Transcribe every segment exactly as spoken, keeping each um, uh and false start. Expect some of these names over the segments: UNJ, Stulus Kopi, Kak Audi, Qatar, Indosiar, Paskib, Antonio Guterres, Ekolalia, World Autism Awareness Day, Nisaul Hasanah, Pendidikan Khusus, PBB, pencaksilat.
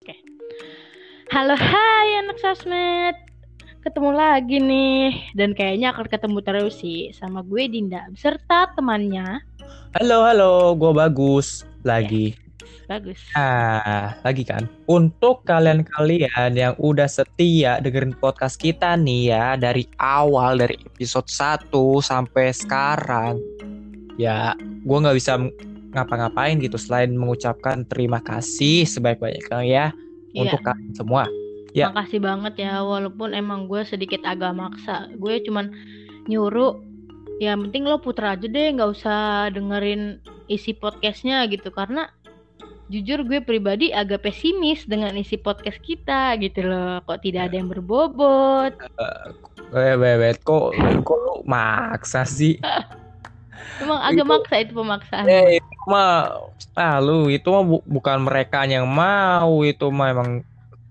Oke. Halo, hai anak sosmed. Ketemu lagi nih. Dan kayaknya akan ketemu terus sih sama gue Dinda serta temannya. Halo, halo. Gue Bagus lagi. Oke. Bagus. Nah, lagi kan. Untuk kalian-kalian yang udah setia dengerin podcast kita nih ya, dari awal, dari episode satu sampai sekarang, ya gue gak bisa ngapa-ngapain gitu selain mengucapkan terima kasih sebaik-baiknya ya, iya, untuk kalian semua ya. Makasih banget ya, walaupun emang gue sedikit agak maksa. Gue cuman nyuruh, ya penting lo puter aja deh, gak usah dengerin isi podcastnya gitu. Karena jujur gue pribadi agak pesimis dengan isi podcast kita gitu loh. Kok tidak ada yang berbobot. Eh, bebet, kok kok lu maksa sih? Emang agak itu, maksa itu pemaksaan. Eh, itu mah ah lu itu mah bu, bukan mereka yang mau, itu mah emang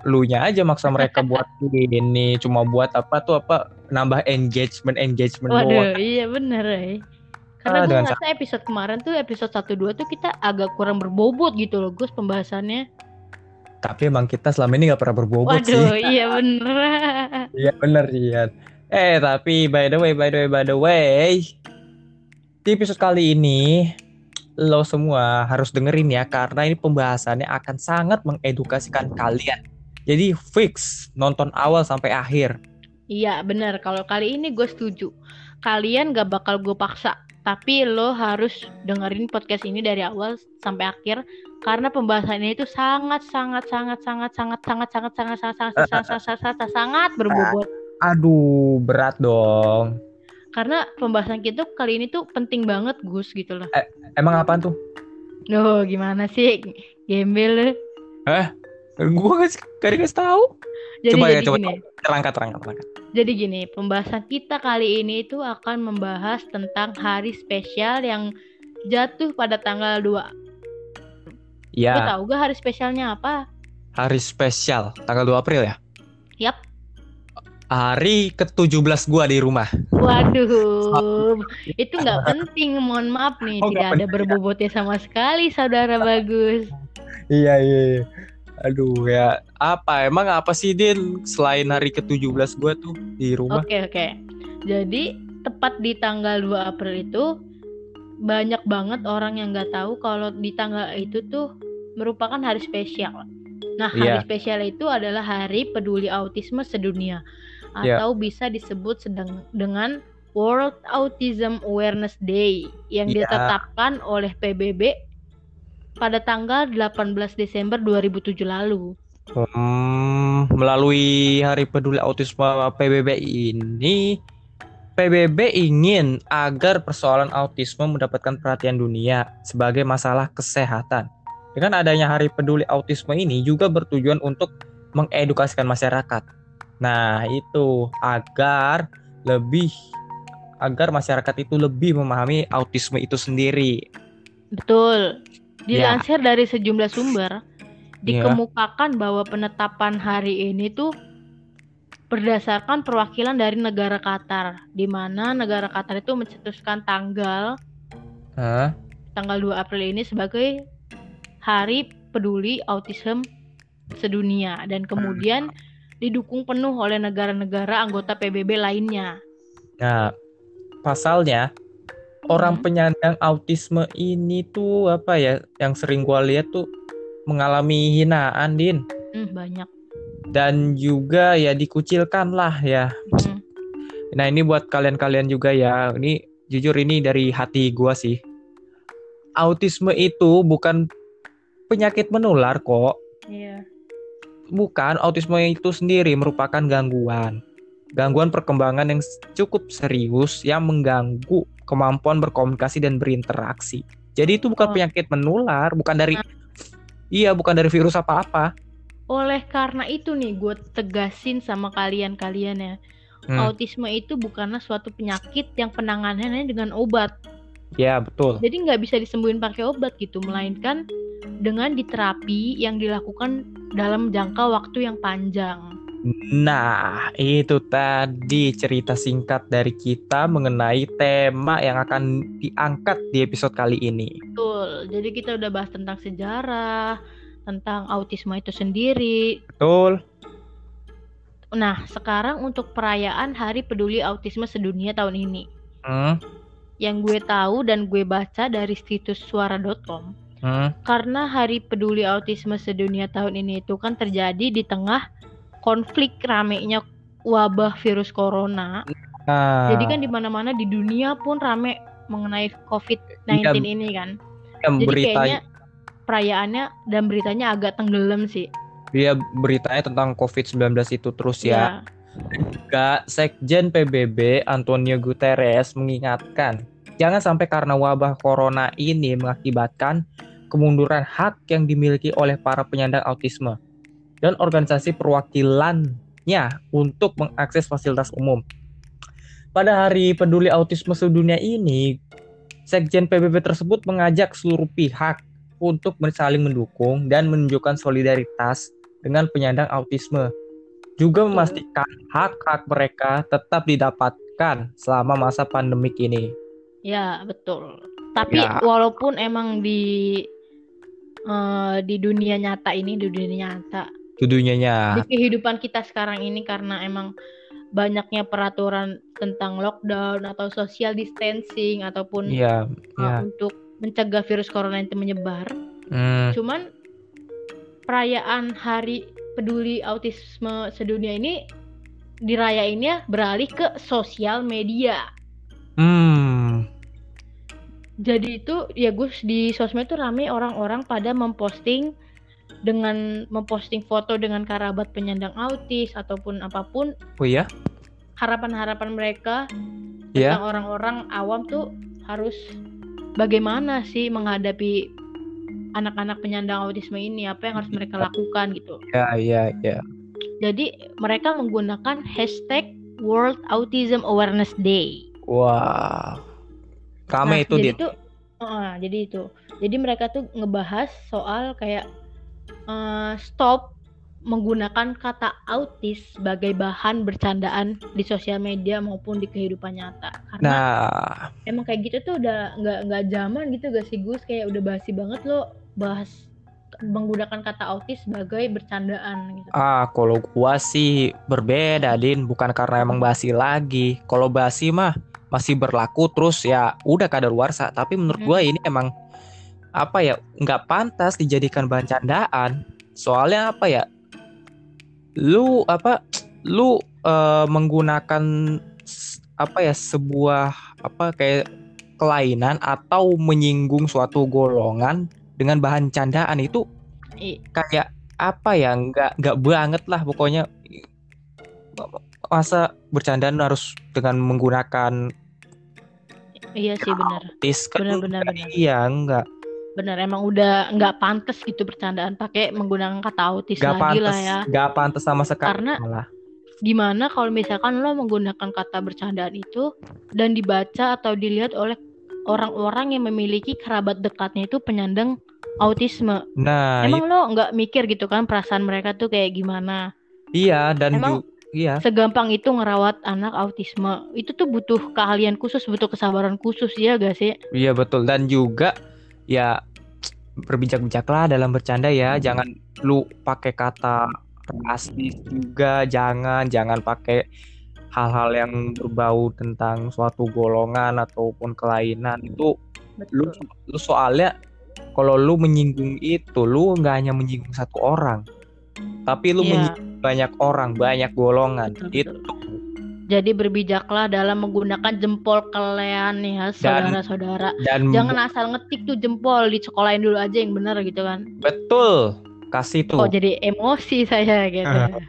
lunya aja maksa mereka buat ini, cuma buat apa tuh apa nambah engagement engagement doang. Waduh, iya benar ya. Karena ah, gue ngerasa sa- episode kemarin tuh, episode satu dua tuh kita agak kurang berbobot gitu loh, Gus, pembahasannya. Tapi emang kita selama ini gak pernah berbobot. Waduh, sih. Waduh, iya bener. Iya bener, iya. Eh, tapi by the way, by the way, by the way. Di episode kali ini, lo semua harus dengerin ya, karena ini pembahasannya akan sangat mengedukasikan kalian. Jadi fix, nonton awal sampai akhir. Iya bener, kalau kali ini gue setuju. Kalian gak bakal gue paksa. Tapi lo harus dengerin podcast ini dari awal sampai akhir, karena pembahasannya itu sangat sangat sangat sangat sangat sangat sangat sangat sangat sangat sangat sangat berbobot. Aduh, berat dong. Karena pembahasan kita kali ini tuh penting banget, Gus, gitu loh. Emang apaan tuh? Loh, gimana sih? Gembel lo. Hah? Gua gak dikasih tahu. Coba ya, coba terangkat-terangkat. Jadi gini, pembahasan kita kali ini itu akan membahas tentang hari spesial yang jatuh pada tanggal dua. Iya. Lo tau gak hari spesialnya apa? Hari spesial, tanggal dua April ya? Yap. Hari ke tujuh belas gua di rumah. Waduh, itu gak penting, mohon maaf nih. Oh, tidak ada berbobotnya sama sekali, saudara Bagus. Iya, iya, iya. Aduh ya, apa emang apa sih Din selain hari ke tujuh belas gue tuh di rumah? Oke okay, oke. Okay. Jadi tepat di tanggal dua April itu banyak banget orang yang nggak tahu kalau di tanggal itu tuh merupakan hari spesial. Nah, hari yeah. spesial itu adalah Hari Peduli Autisme Sedunia atau yeah. bisa disebut sedang dengan World Autism Awareness Day yang yeah. ditetapkan oleh P B B pada tanggal delapan belas Desember dua ribu tujuh lalu. Hmm, melalui Hari Peduli Autisme P B B ini, P B B ingin agar persoalan autisme mendapatkan perhatian dunia sebagai masalah kesehatan. Dengan adanya Hari Peduli Autisme ini juga bertujuan untuk mengedukasikan masyarakat. Nah, itu agar lebih agar masyarakat itu lebih memahami autisme itu sendiri. Betul. Dilansir yeah. dari sejumlah sumber, dikemukakan yeah. bahwa penetapan hari ini tuh berdasarkan perwakilan dari negara Qatar, di mana negara Qatar itu mencetuskan tanggal huh? tanggal dua April ini sebagai Hari Peduli Autisme Sedunia dan kemudian didukung penuh oleh negara-negara anggota P B B lainnya. Nah, pasalnya orang penyandang autisme ini tuh apa ya, yang sering gua lihat tuh mengalami hinaan, Din. Hmm, banyak. Dan juga ya dikucilkan lah ya. Hmm. Nah ini buat kalian-kalian juga ya, ini jujur ini dari hati gua sih. Autisme itu bukan penyakit menular kok. Iya. Bukan, autisme itu sendiri merupakan gangguan. Gangguan perkembangan yang cukup serius yang mengganggu kemampuan berkomunikasi dan berinteraksi. Jadi itu bukan oh. penyakit menular, bukan dari nah. iya, bukan dari virus apa-apa. Oleh karena itu nih, gue tegasin sama kalian-kalian ya, hmm. autisme itu bukanlah suatu penyakit yang penanganannya dengan obat. Ya betul. Jadi nggak bisa disembuhin pakai obat gitu, melainkan dengan diterapi yang dilakukan dalam jangka waktu yang panjang. Nah, itu tadi cerita singkat dari kita mengenai tema yang akan diangkat di episode kali ini. Betul, jadi kita udah bahas tentang sejarah, tentang autisme itu sendiri. Betul. Nah, sekarang untuk perayaan Hari Peduli Autisme Sedunia tahun ini. Hmm? Yang gue tahu dan gue baca dari situs suara dot com, hmm? karena Hari Peduli Autisme Sedunia tahun ini itu kan terjadi di tengah konflik ramenya wabah virus corona. Nah, jadi kan di mana-mana di dunia pun rame mengenai covid sembilan belas dan, ini kan. Dan jadi beritanya, kayaknya perayaannya dan beritanya agak tenggelam sih. Iya, beritanya tentang covid sembilan belas itu terus ya. Juga ya. Sekjen P B B Antonio Guterres mengingatkan, jangan sampai karena wabah corona ini mengakibatkan kemunduran hak yang dimiliki oleh para penyandang autisme dan organisasi perwakilannya untuk mengakses fasilitas umum. Pada Hari Peduli Autisme Sedunia ini, Sekjen P B B tersebut mengajak seluruh pihak untuk saling mendukung dan menunjukkan solidaritas dengan penyandang autisme. Juga memastikan hak-hak mereka tetap didapatkan selama masa pandemik ini. Ya, betul. Tapi ya, walaupun emang di uh, di dunia nyata ini, di dunia nyata Dudunyanya. Di kehidupan kita sekarang ini karena emang banyaknya peraturan tentang lockdown atau social distancing ataupun yeah, yeah. untuk mencegah virus corona itu menyebar. Mm. Cuman perayaan Hari Peduli Autisme Sedunia ini dirayainnya beralih ke sosial media. Mm. Jadi itu ya Gus, di sosmed tuh rame orang-orang pada memposting dengan memposting foto dengan kerabat penyandang autis ataupun apapun. Oh iya? Harapan-harapan mereka yeah. tentang orang-orang awam tuh harus bagaimana sih menghadapi anak-anak penyandang autisme ini, apa yang harus mereka lakukan gitu. Iya, yeah, iya, yeah, iya. Yeah. Jadi mereka menggunakan hashtag World Autism Awareness Day. Wah. Wow. Kami nah, itu jadi di... tuh, uh, jadi itu. Jadi mereka tuh ngebahas soal kayak Uh, stop menggunakan kata autis sebagai bahan bercandaan di sosial media maupun di kehidupan nyata. Karena nah, emang kayak gitu tuh udah nggak nggak zaman gitu gak sih Gus, kayak udah basi banget lo bahas menggunakan kata autis sebagai bercandaan. Gitu. Ah, kalau gua sih berbeda, Din, bukan karena emang basi lagi. Kalau basi mah masih berlaku terus ya udah kadaluarsa. Tapi menurut hmm. gua ini emang apa ya, nggak pantas dijadikan bahan candaan. Soalnya apa ya, lu apa lu uh, menggunakan apa ya sebuah apa kayak kelainan atau menyinggung suatu golongan dengan bahan candaan itu kayak apa ya, nggak nggak banget lah pokoknya. Masa bercandaan harus dengan menggunakan iya sih benar benar-benar iya enggak bener, emang udah nggak pantas gitu bercandaan pakai menggunakan kata autis gak lagi pantes, lah ya. Nggak pantas sama sekali. Karena malah gimana kalau misalkan lo menggunakan kata bercandaan itu dan dibaca atau dilihat oleh orang-orang yang memiliki kerabat dekatnya itu penyandang autisme. Nah, emang iya. lo nggak mikir gitu kan perasaan mereka tuh kayak gimana? Iya, dan emang ju- iya. segampang itu ngerawat anak autisme itu tuh butuh keahlian khusus, butuh kesabaran khusus ya gak sih? Iya betul, dan juga ya berbijak-bijaklah dalam bercanda ya. Hmm. Jangan lu pakai kata rasis juga, jangan jangan pakai hal-hal yang berbau tentang suatu golongan ataupun kelainan itu. Betul. Lu lu soalnya kalau lu menyinggung itu lu nggak hanya menyinggung satu orang, tapi lu yeah. menyinggung banyak orang, banyak golongan. Betul, itu. Betul. Jadi berbijaklah dalam menggunakan jempol kalian nih ya, saudara-saudara. Dan, dan jangan asal ngetik tuh jempol, dicekolain dulu aja yang benar gitu kan. Betul. Kasih tuh. Oh, jadi emosi saya gitu.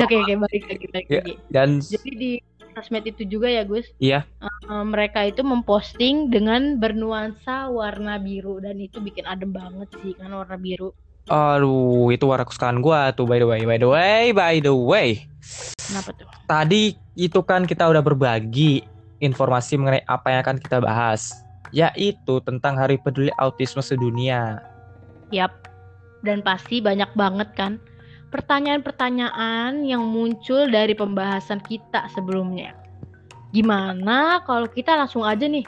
Oke, oke, balik lagi balik lagi. Dan jadi di sosmed itu juga ya, Gus. Iya. Uh, mereka itu memposting dengan bernuansa warna biru dan itu bikin adem banget sih kan warna biru. Aduh, itu warna kesukaan gua tuh, by the way, by the way, by the way. Kenapa tuh? Tadi itu kan kita udah berbagi informasi mengenai apa yang akan kita bahas, yaitu tentang Hari Peduli Autisme Sedunia. Yap, dan pasti banyak banget kan pertanyaan-pertanyaan yang muncul dari pembahasan kita sebelumnya. Gimana kalau kita langsung aja nih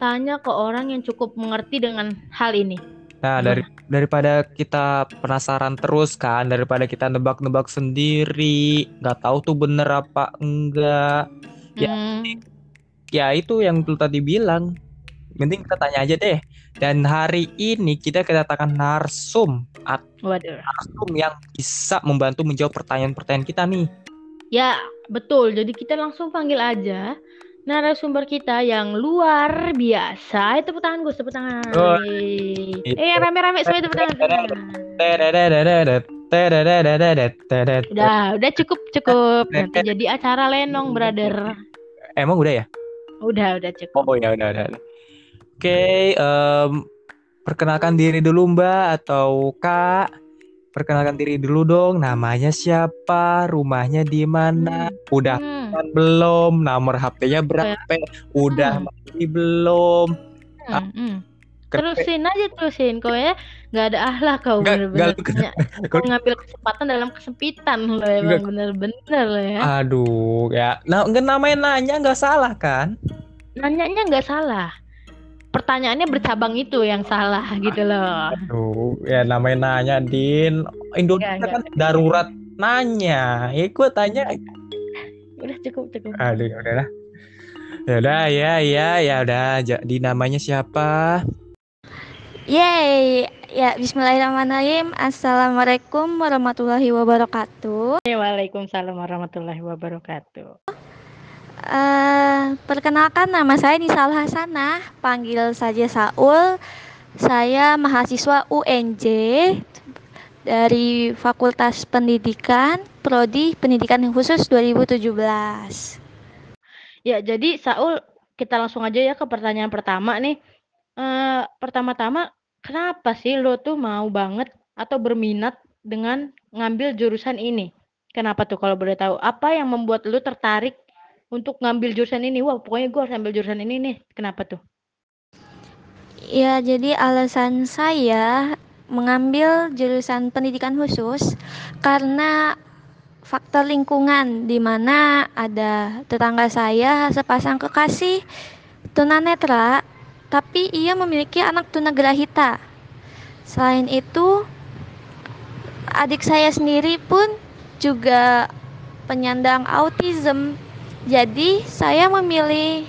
tanya ke orang yang cukup mengerti dengan hal ini? Nah, dari, daripada kita penasaran terus kan, daripada kita nebak-nebak sendiri, nggak tahu tuh bener apa enggak. Ya, hmm. ya itu yang lu tadi bilang. Mending kita tanya aja deh. Dan hari ini kita kedatangan narsum atau narsum yang bisa membantu menjawab pertanyaan-pertanyaan kita nih. Ya, betul. Jadi kita langsung panggil aja narasumber kita yang luar biasa. Tepuk tangan, Gus, tepuk tangan. Oh, eh, rame-rame semua tepuk tangan. Udah, udah cukup, cukup. Nanti jadi acara lenong, brother. Emang udah ya? Udah, udah cukup. Oh, ya, udah, udah. Oke, okay, um, perkenalkan diri dulu Mbak atau Kak. Perkenalkan diri dulu dong, namanya siapa, rumahnya di mana, hmm. udah hmm. belum, nomor H P-nya berapa, hmm. udah mati belum. Hmm. Ah, hmm. Terusin aja terusin, kau ya nggak ada akhlak kau bener-bener. Kau ngambil kesempatan dalam kesempitan loh, emang bener-bener loh ya. Aduh, ya, nah namanya nanya nggak salah kan? Nanyanya nggak salah. Pertanyaannya bercabang itu yang salah gitu loh. Aduh, ya namanya nanya, Din. Indonesia gak, kan gak. Darurat nanya. Ya gue tanya. Udah cukup, cukup. Aduh, udah lah. Yaudah, ya, ya, ya udah. Jadi namanya siapa? Yeay. Ya, bismillahirrahmanirrahim. Assalamualaikum warahmatullahi wabarakatuh. Waalaikumsalam warahmatullahi wabarakatuh. Uh, perkenalkan nama saya Nisaul Hasanah, panggil saja Saul. Saya mahasiswa U N J dari Fakultas Pendidikan, Prodi Pendidikan Khusus dua ribu tujuh belas. Ya, jadi Saul, kita langsung aja ya ke pertanyaan pertama nih. uh, Pertama-tama, kenapa sih lo tuh mau banget atau berminat dengan ngambil jurusan ini? Kenapa tuh kalau boleh tahu? Apa yang membuat lo tertarik untuk ngambil jurusan ini? Wah, pokoknya gue harus ambil jurusan ini nih. Kenapa tuh? Ya, jadi alasan saya mengambil jurusan pendidikan khusus karena faktor lingkungan, di mana ada tetangga saya sepasang kekasih tunanetra, tapi ia memiliki anak tunagrahita. Selain itu, adik saya sendiri pun juga penyandang autism. Jadi saya memilih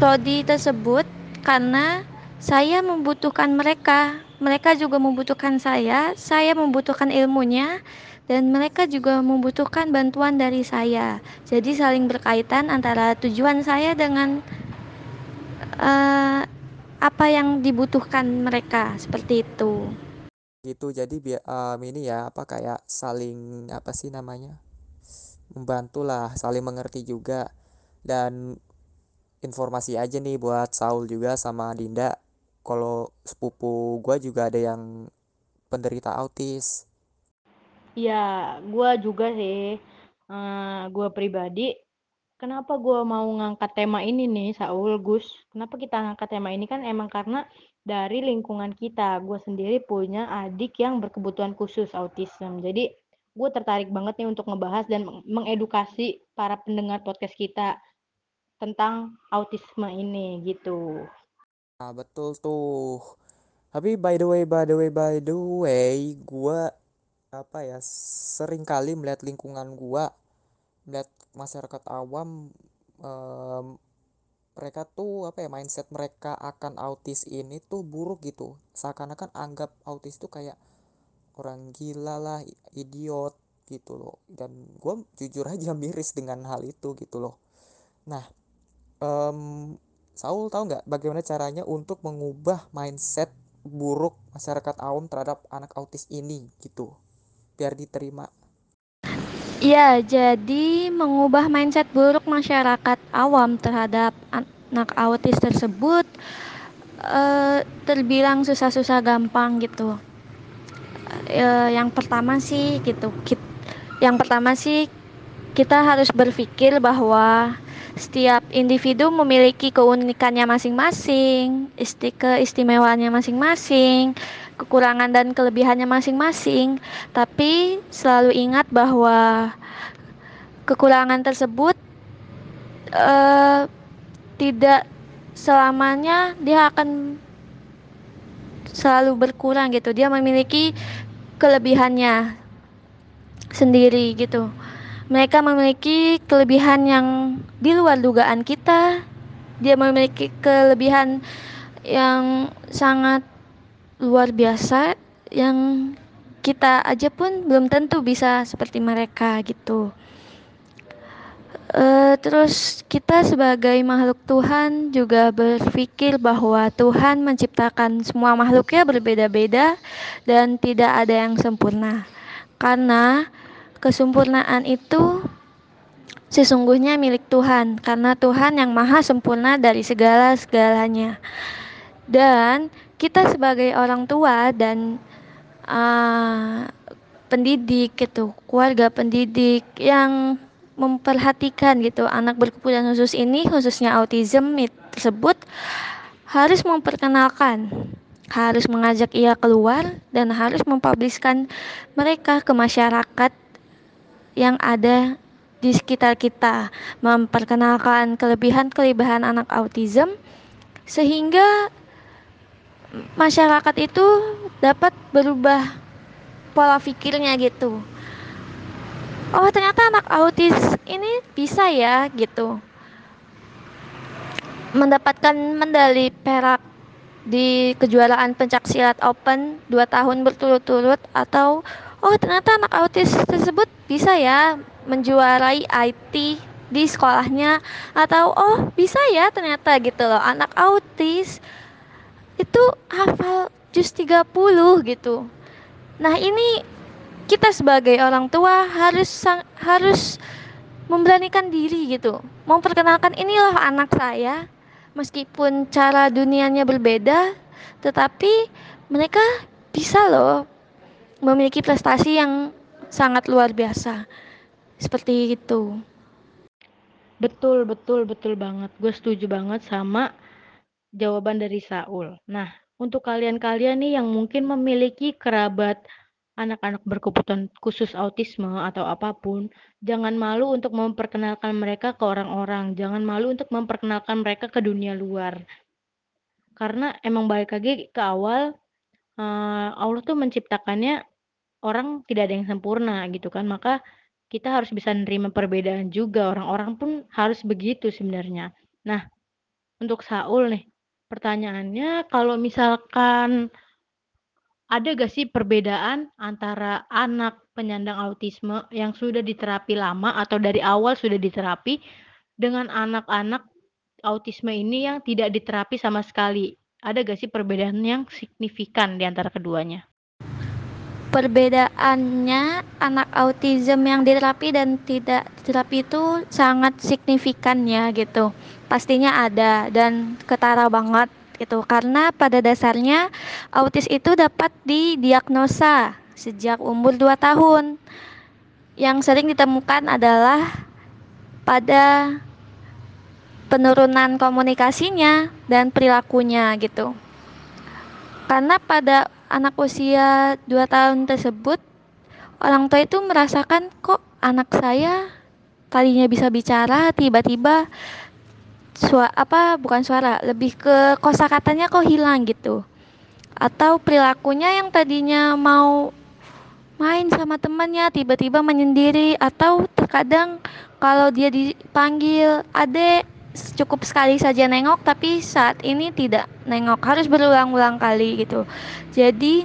prodi tersebut karena saya membutuhkan mereka. Mereka juga membutuhkan saya, saya membutuhkan ilmunya, dan mereka juga membutuhkan bantuan dari saya. Jadi saling berkaitan antara tujuan saya dengan uh, apa yang dibutuhkan mereka, seperti itu. Gitu, jadi um, ini ya apa kayak saling apa sih namanya? Membantulah, saling mengerti juga. Dan informasi aja nih buat Saul juga sama Dinda, kalau sepupu gue juga ada yang penderita autis. Ya, gue juga sih, uh, gue pribadi. Kenapa gue mau ngangkat tema ini nih, Saul, Gus? Kenapa kita ngangkat tema ini kan emang karena dari lingkungan kita. Gue sendiri punya adik yang berkebutuhan khusus autism. Jadi gue tertarik banget nih untuk ngebahas dan mengedukasi para pendengar podcast kita tentang autisme ini gitu. Ah, betul tuh. Tapi by the way, by the way, by the way, gue apa ya sering kali melihat lingkungan gue, melihat masyarakat awam, um, mereka tuh apa ya mindset mereka akan autis ini tuh buruk gitu. Seakan-akan anggap autis tuh kayak orang gila lah, idiot gitu loh. Dan gue jujur aja miris dengan hal itu gitu loh. Nah, um, Saul tahu nggak bagaimana caranya untuk mengubah mindset buruk masyarakat awam terhadap anak autis ini gitu, biar diterima? Ya, jadi mengubah mindset buruk masyarakat awam terhadap anak autis tersebut eh, terbilang susah-susah gampang gitu. Uh, yang pertama sih gitu, kita, yang pertama sih kita harus berpikir bahwa setiap individu memiliki keunikannya masing-masing, isti- keistimewaannya masing-masing, kekurangan dan kelebihannya masing-masing, tapi selalu ingat bahwa kekurangan tersebut uh, tidak selamanya dia akan selalu berkurang gitu. Dia memiliki kelebihannya sendiri gitu. Mereka memiliki kelebihan yang di luar dugaan kita. Dia memiliki kelebihan yang sangat luar biasa yang kita aja pun belum tentu bisa seperti mereka gitu. E, terus kita sebagai makhluk Tuhan juga berpikir bahwa Tuhan menciptakan semua makhluknya berbeda-beda dan tidak ada yang sempurna, karena kesempurnaan itu sesungguhnya milik Tuhan, karena Tuhan yang maha sempurna dari segala-segalanya. Dan kita sebagai orang tua dan uh, pendidik gitu, keluarga pendidik yang memperhatikan gitu anak berkebutuhan khusus ini, khususnya autism tersebut, harus memperkenalkan, harus mengajak ia keluar, dan harus mempublikasikan mereka ke masyarakat yang ada di sekitar kita, memperkenalkan kelebihan-kelebihan anak autism sehingga masyarakat itu dapat berubah pola pikirnya gitu. Oh, ternyata anak autis ini bisa ya gitu. Mendapatkan medali perak di kejuaraan pencaksilat Open dua tahun berturut-turut, atau oh, ternyata anak autis tersebut bisa ya menjuarai I T di sekolahnya, atau oh, bisa ya ternyata gitu loh. Anak autis itu hafal juz tiga puluh gitu. Nah, ini kita sebagai orang tua harus sang, harus memberanikan diri gitu. Memperkenalkan, inilah anak saya, meskipun cara dunianya berbeda, tetapi mereka bisa loh memiliki prestasi yang sangat luar biasa. Seperti itu. Betul, betul, betul banget. Gue setuju banget sama jawaban dari Saul. Nah, untuk kalian-kalian nih yang mungkin memiliki kerabat anak-anak berkebutuhan khusus autisme atau apapun, jangan malu untuk memperkenalkan mereka ke orang-orang, jangan malu untuk memperkenalkan mereka ke dunia luar. Karena emang balik lagi ke awal, Allah tuh menciptakannya orang tidak ada yang sempurna gitu kan, maka kita harus bisa menerima perbedaan juga, orang-orang pun harus begitu sebenarnya. Nah, untuk Saul nih, pertanyaannya, kalau misalkan ada gak sih perbedaan antara anak penyandang autisme yang sudah diterapi lama atau dari awal sudah diterapi dengan anak-anak autisme ini yang tidak diterapi sama sekali? Ada gak sih perbedaan yang signifikan di antara keduanya? Perbedaannya anak autism yang diterapi dan tidak diterapi itu sangat signifikan ya gitu. Pastinya ada dan ketara banget gitu. Karena pada dasarnya autis itu dapat didiagnosa sejak umur dua tahun. Yang sering ditemukan adalah pada penurunan komunikasinya dan perilakunya gitu. Karena pada anak usia dua tahun tersebut, orang tua itu merasakan, kok anak saya tadinya bisa bicara, tiba-tiba suara apa bukan suara, lebih ke kosakatanya kok hilang gitu. Atau perilakunya yang tadinya mau main sama temannya tiba-tiba menyendiri, atau terkadang kalau dia dipanggil adek cukup sekali saja nengok, tapi saat ini tidak nengok, harus berulang-ulang kali gitu. Jadi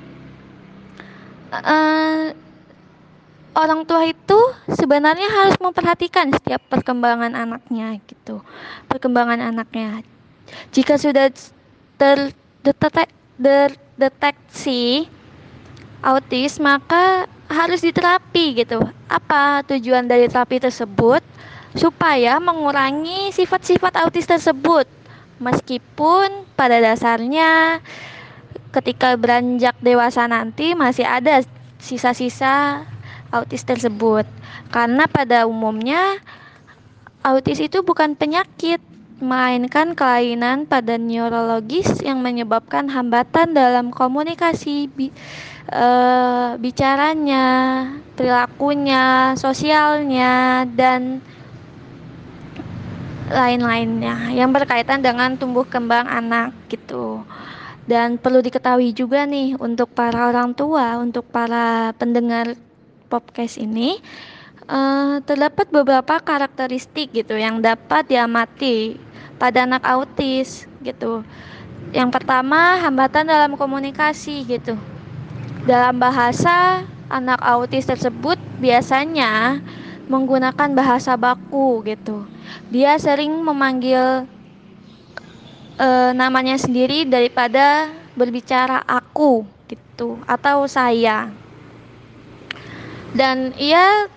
eh, orang tua itu sebenarnya harus memperhatikan setiap perkembangan anaknya gitu, perkembangan anaknya. Jika sudah terdeteksi autis, maka harus diterapi gitu. Apa tujuan dari terapi tersebut? Supaya mengurangi sifat-sifat autis tersebut. Meskipun pada dasarnya ketika beranjak dewasa nanti masih ada sisa-sisa autis tersebut, karena pada umumnya autis itu bukan penyakit, melainkan kelainan pada neurologis yang menyebabkan hambatan dalam komunikasi bi- uh, bicaranya, perilakunya, sosialnya, dan lain-lainnya yang berkaitan dengan tumbuh kembang anak gitu. Dan perlu diketahui juga nih untuk para orang tua, untuk para pendengar podcast ini, eh, terdapat beberapa karakteristik gitu yang dapat diamati pada anak autis gitu. Yang pertama, hambatan dalam komunikasi gitu. Dalam bahasa, anak autis tersebut biasanya menggunakan bahasa baku gitu. Dia sering memanggil E, namanya sendiri daripada berbicara aku gitu atau saya, dan ia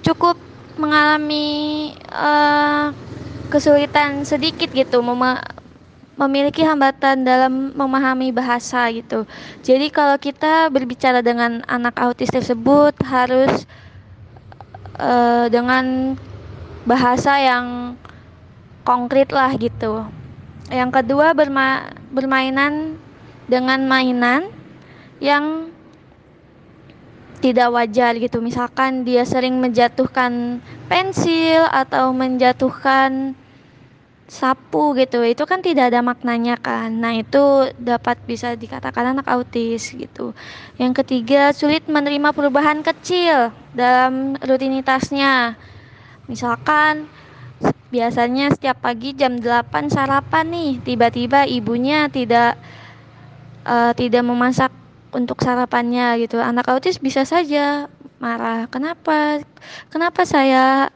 cukup mengalami e, kesulitan sedikit gitu mem- memiliki hambatan dalam memahami bahasa gitu. Jadi kalau kita berbicara dengan anak autis tersebut harus e, dengan bahasa yang konkret lah gitu. Yang kedua, berma- bermainan dengan mainan yang tidak wajar gitu. Misalkan dia sering menjatuhkan pensil atau menjatuhkan sapu gitu. Itu kan tidak ada maknanya kan. Nah, itu dapat bisa dikatakan anak autis gitu. Yang ketiga, sulit menerima perubahan kecil dalam rutinitasnya. Misalkan biasanya setiap pagi jam delapan sarapan nih, tiba-tiba ibunya tidak uh, tidak memasak untuk sarapannya gitu. Anak autis bisa saja marah, kenapa kenapa saya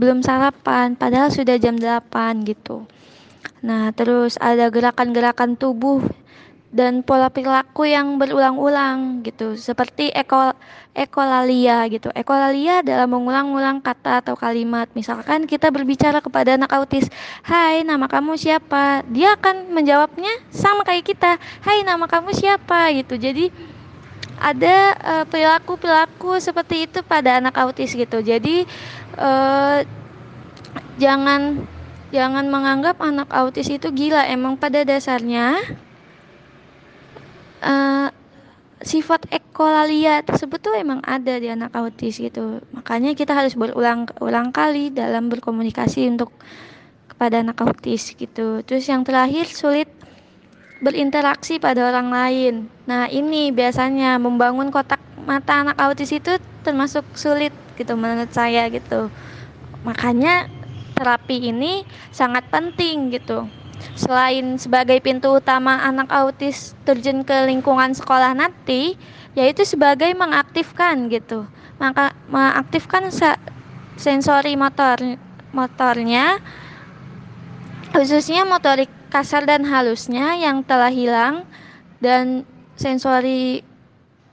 belum sarapan padahal sudah jam delapan gitu. Nah, terus ada gerakan-gerakan tubuh dan pola perilaku yang berulang-ulang gitu, seperti ekol Ekolalia gitu. Ekolalia adalah mengulang-ulang kata atau kalimat. Misalkan kita berbicara kepada anak autis, "Hai, nama kamu siapa?" Dia akan menjawabnya sama kayak kita, "Hai, nama kamu siapa?" gitu. Jadi ada uh, perilaku-perilaku seperti itu pada anak autis gitu. Jadi uh, jangan jangan menganggap anak autis itu gila. Emang pada dasarnya uh, sifat ekolalia tersebut tuh emang ada di anak autis gitu. Makanya kita harus berulang-ulang kali dalam berkomunikasi untuk kepada anak autis gitu. Terus yang terakhir, sulit berinteraksi pada orang lain. Nah, ini biasanya membangun kotak mata anak autis itu termasuk sulit gitu menurut saya gitu. Makanya terapi ini sangat penting gitu. Selain sebagai pintu utama anak autis terjun ke lingkungan sekolah nanti, yaitu sebagai mengaktifkan gitu, maka mengaktifkan sensori motor motornya, khususnya motorik kasar dan halusnya yang telah hilang, dan sensori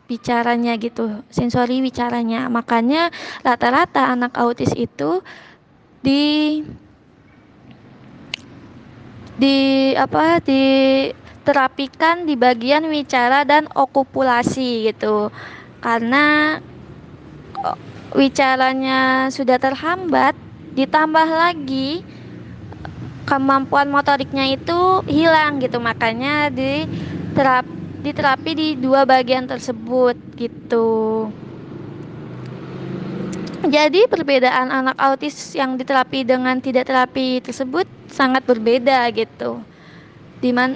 bicaranya gitu, sensori bicaranya. Makanya rata-rata anak autis itu di di apa diterapikan di bagian wicara dan okupulasi gitu. Karena wicaranya sudah terhambat, ditambah lagi kemampuan motoriknya itu hilang gitu. Makanya di terapi diterapi di dua bagian tersebut gitu. Jadi perbedaan anak autis yang diterapi dengan tidak terapi tersebut sangat berbeda gitu. Dimana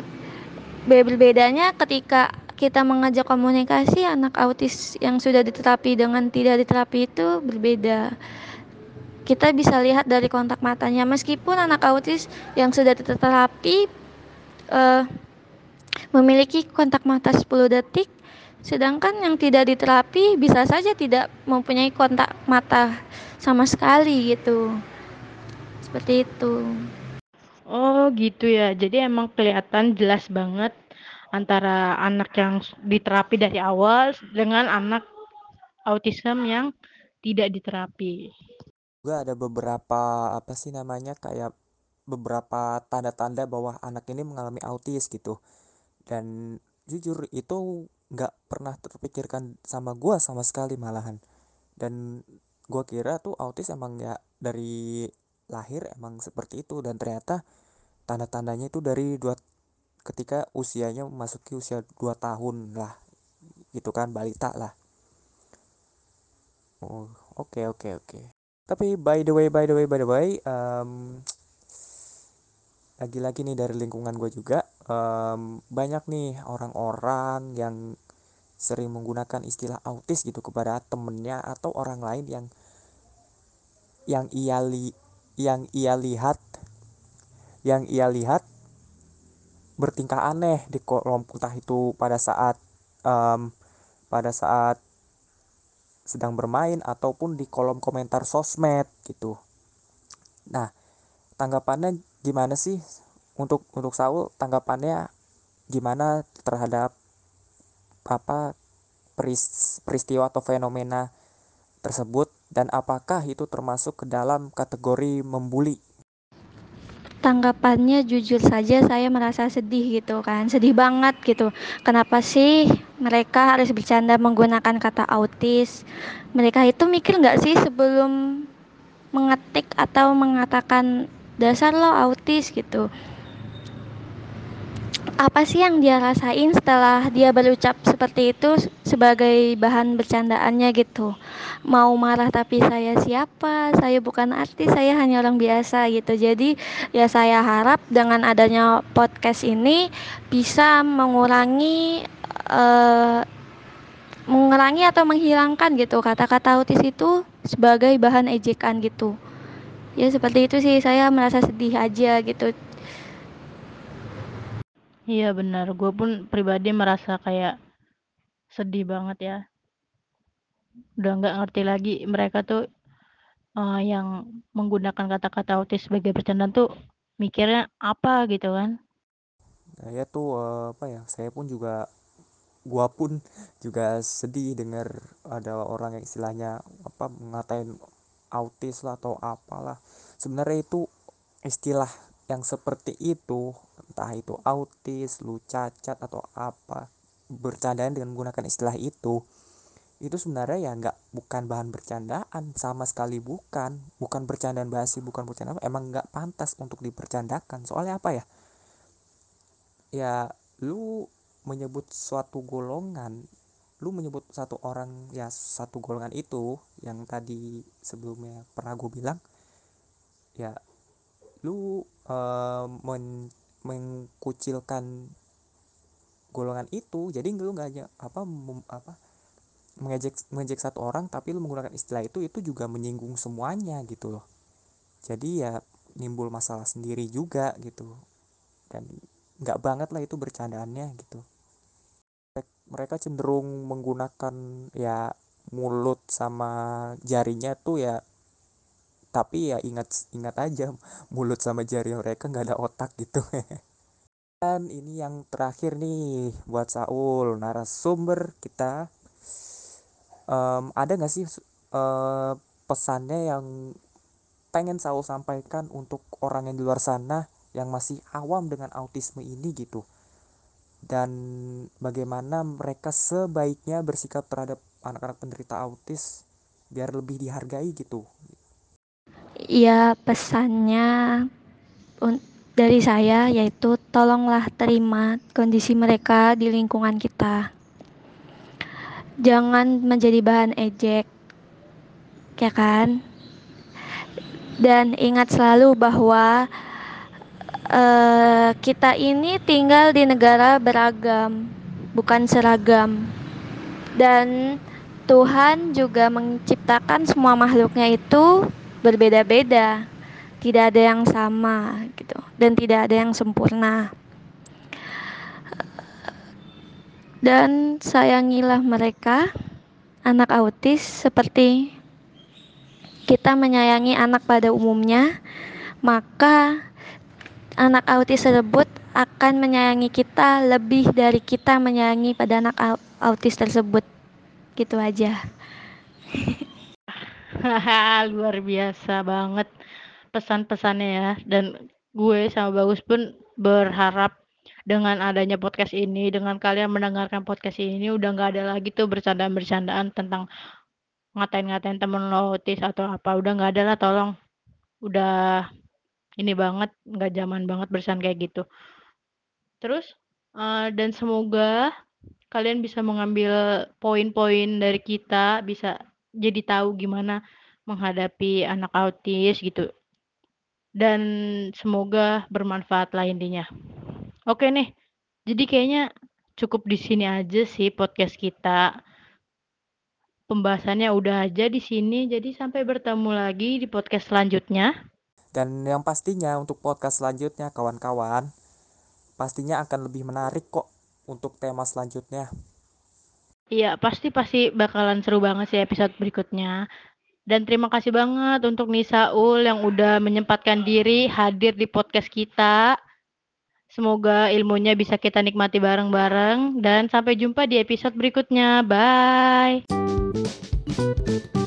berbedanya ketika kita mengajak komunikasi, anak autis yang sudah diterapi dengan tidak diterapi itu berbeda. Kita bisa lihat dari kontak matanya. Meskipun anak autis yang sudah diterapi eh, memiliki kontak mata sepuluh detik, sedangkan yang tidak diterapi bisa saja tidak mempunyai kontak mata sama sekali gitu. Seperti itu. Oh gitu ya, jadi emang kelihatan jelas banget antara anak yang diterapi dari awal dengan anak autism yang tidak diterapi. Juga ada beberapa apa sih namanya kayak beberapa tanda-tanda bahwa anak ini mengalami autis gitu. Dan jujur itu nggak pernah terpikirkan sama gue sama sekali malahan. Dan gue kira tuh autis emang ya dari lahir emang seperti itu, dan ternyata tanda-tandanya itu dari dua, ketika usianya memasuki usia dua tahun lah, gitu kan, balita lah. Oh, oke, oke, oke. Tapi by the way, by the way, by the way, um, lagi-lagi nih dari lingkungan gue juga, um, banyak nih orang-orang yang sering menggunakan istilah autis gitu kepada temennya atau orang lain yang yang ia li, yang ia lihat, yang ia lihat bertingkah aneh di kelompok, entah itu pada saat um, pada saat sedang bermain ataupun di kolom komentar sosmed gitu. Nah, tanggapannya gimana sih untuk untuk Saul? Tanggapannya gimana terhadap apa peris, peristiwa atau fenomena tersebut, dan apakah itu termasuk ke dalam kategori membuli? Tanggapannya jujur saja saya merasa sedih gitu kan, sedih banget gitu. Kenapa sih mereka harus bercanda menggunakan kata autis? Mereka itu mikir nggak sih sebelum mengetik atau mengatakan dasar lo autis gitu? Apa sih yang dia rasain setelah dia berucap seperti itu sebagai bahan bercandaannya gitu? Mau marah tapi saya siapa? Saya bukan artis, saya hanya orang biasa gitu. Jadi ya saya harap dengan adanya podcast ini bisa mengurangi uh, mengurangi atau menghilangkan gitu kata-kata autis itu sebagai bahan ejekan gitu. Ya seperti itu sih, saya merasa sedih aja gitu. Iya benar, gue pun pribadi merasa kayak sedih banget ya. Udah nggak ngerti lagi mereka tuh uh, yang menggunakan kata-kata autis sebagai bercandaan tuh mikirnya apa gitu kan? Ya tuh uh, apa ya, saya pun juga, gue pun juga sedih dengar ada orang yang istilahnya apa ngatain autis lah atau apalah. Sebenarnya itu istilah yang seperti itu, entah itu autis, lu cacat atau apa, bercandaan dengan menggunakan istilah itu, itu sebenarnya ya nggak, bukan bahan bercandaan, sama sekali bukan, bukan bercandaan basi, bukan bercandaan, emang nggak pantas untuk dipercandakan. Soalnya apa ya? Ya lu menyebut suatu golongan, lu menyebut satu orang, ya satu golongan itu yang tadi sebelumnya pernah gue bilang, ya lu uh, men- mengkucilkan golongan itu, jadi lu nggak apa mem- apa mengejek mengejek satu orang, tapi lu menggunakan istilah itu itu juga menyinggung semuanya gitu loh. Jadi ya nimbul masalah sendiri juga gitu, dan nggak banget lah itu bercandaannya gitu. Mereka cenderung menggunakan ya mulut sama jarinya tuh ya, tapi ya ingat ingat aja mulut sama jari mereka nggak ada otak gitu. Dan ini yang terakhir nih buat Saul, narasumber kita, um, ada nggak sih uh, pesannya yang pengen Saul sampaikan untuk orang yang di luar sana yang masih awam dengan autisme ini gitu, dan bagaimana mereka sebaiknya bersikap terhadap anak-anak penderita autis biar lebih dihargai gitu? Ya pesannya dari saya yaitu tolonglah terima kondisi mereka di lingkungan kita. Jangan menjadi bahan ejek, ya kan? Dan ingat selalu bahwa uh, kita ini tinggal di negara beragam, bukan seragam. Dan Tuhan juga menciptakan semua makhluknya itu berbeda-beda, tidak ada yang sama gitu, dan tidak ada yang sempurna. Dan sayangilah mereka, anak autis, seperti kita menyayangi anak pada umumnya, maka anak autis tersebut akan menyayangi kita lebih dari kita menyayangi pada anak autis tersebut. Gitu aja. Luar biasa banget pesan-pesannya ya. Dan gue sama Bagus pun berharap dengan adanya podcast ini, dengan kalian mendengarkan podcast ini, udah gak ada lagi tuh bercandaan-bercandaan tentang ngatain-ngatain temen lo autis atau apa. Udah gak ada lah, tolong. udah ini banget, nggak zaman banget bersan kayak gitu. Terus uh, dan semoga kalian bisa mengambil poin-poin dari kita, bisa jadi tahu gimana menghadapi anak autis gitu. Dan semoga bermanfaat lah intinya. Oke nih, jadi kayaknya cukup di sini aja sih podcast kita. Pembahasannya udah aja di sini, jadi sampai bertemu lagi di podcast selanjutnya. Dan yang pastinya untuk podcast selanjutnya kawan-kawan, pastinya akan lebih menarik kok untuk tema selanjutnya. Iya, pasti-pasti bakalan seru banget sih episode berikutnya. Dan terima kasih banget untuk Nisaul yang udah menyempatkan diri hadir di podcast kita. Semoga ilmunya bisa kita nikmati bareng-bareng. Dan sampai jumpa di episode berikutnya. Bye!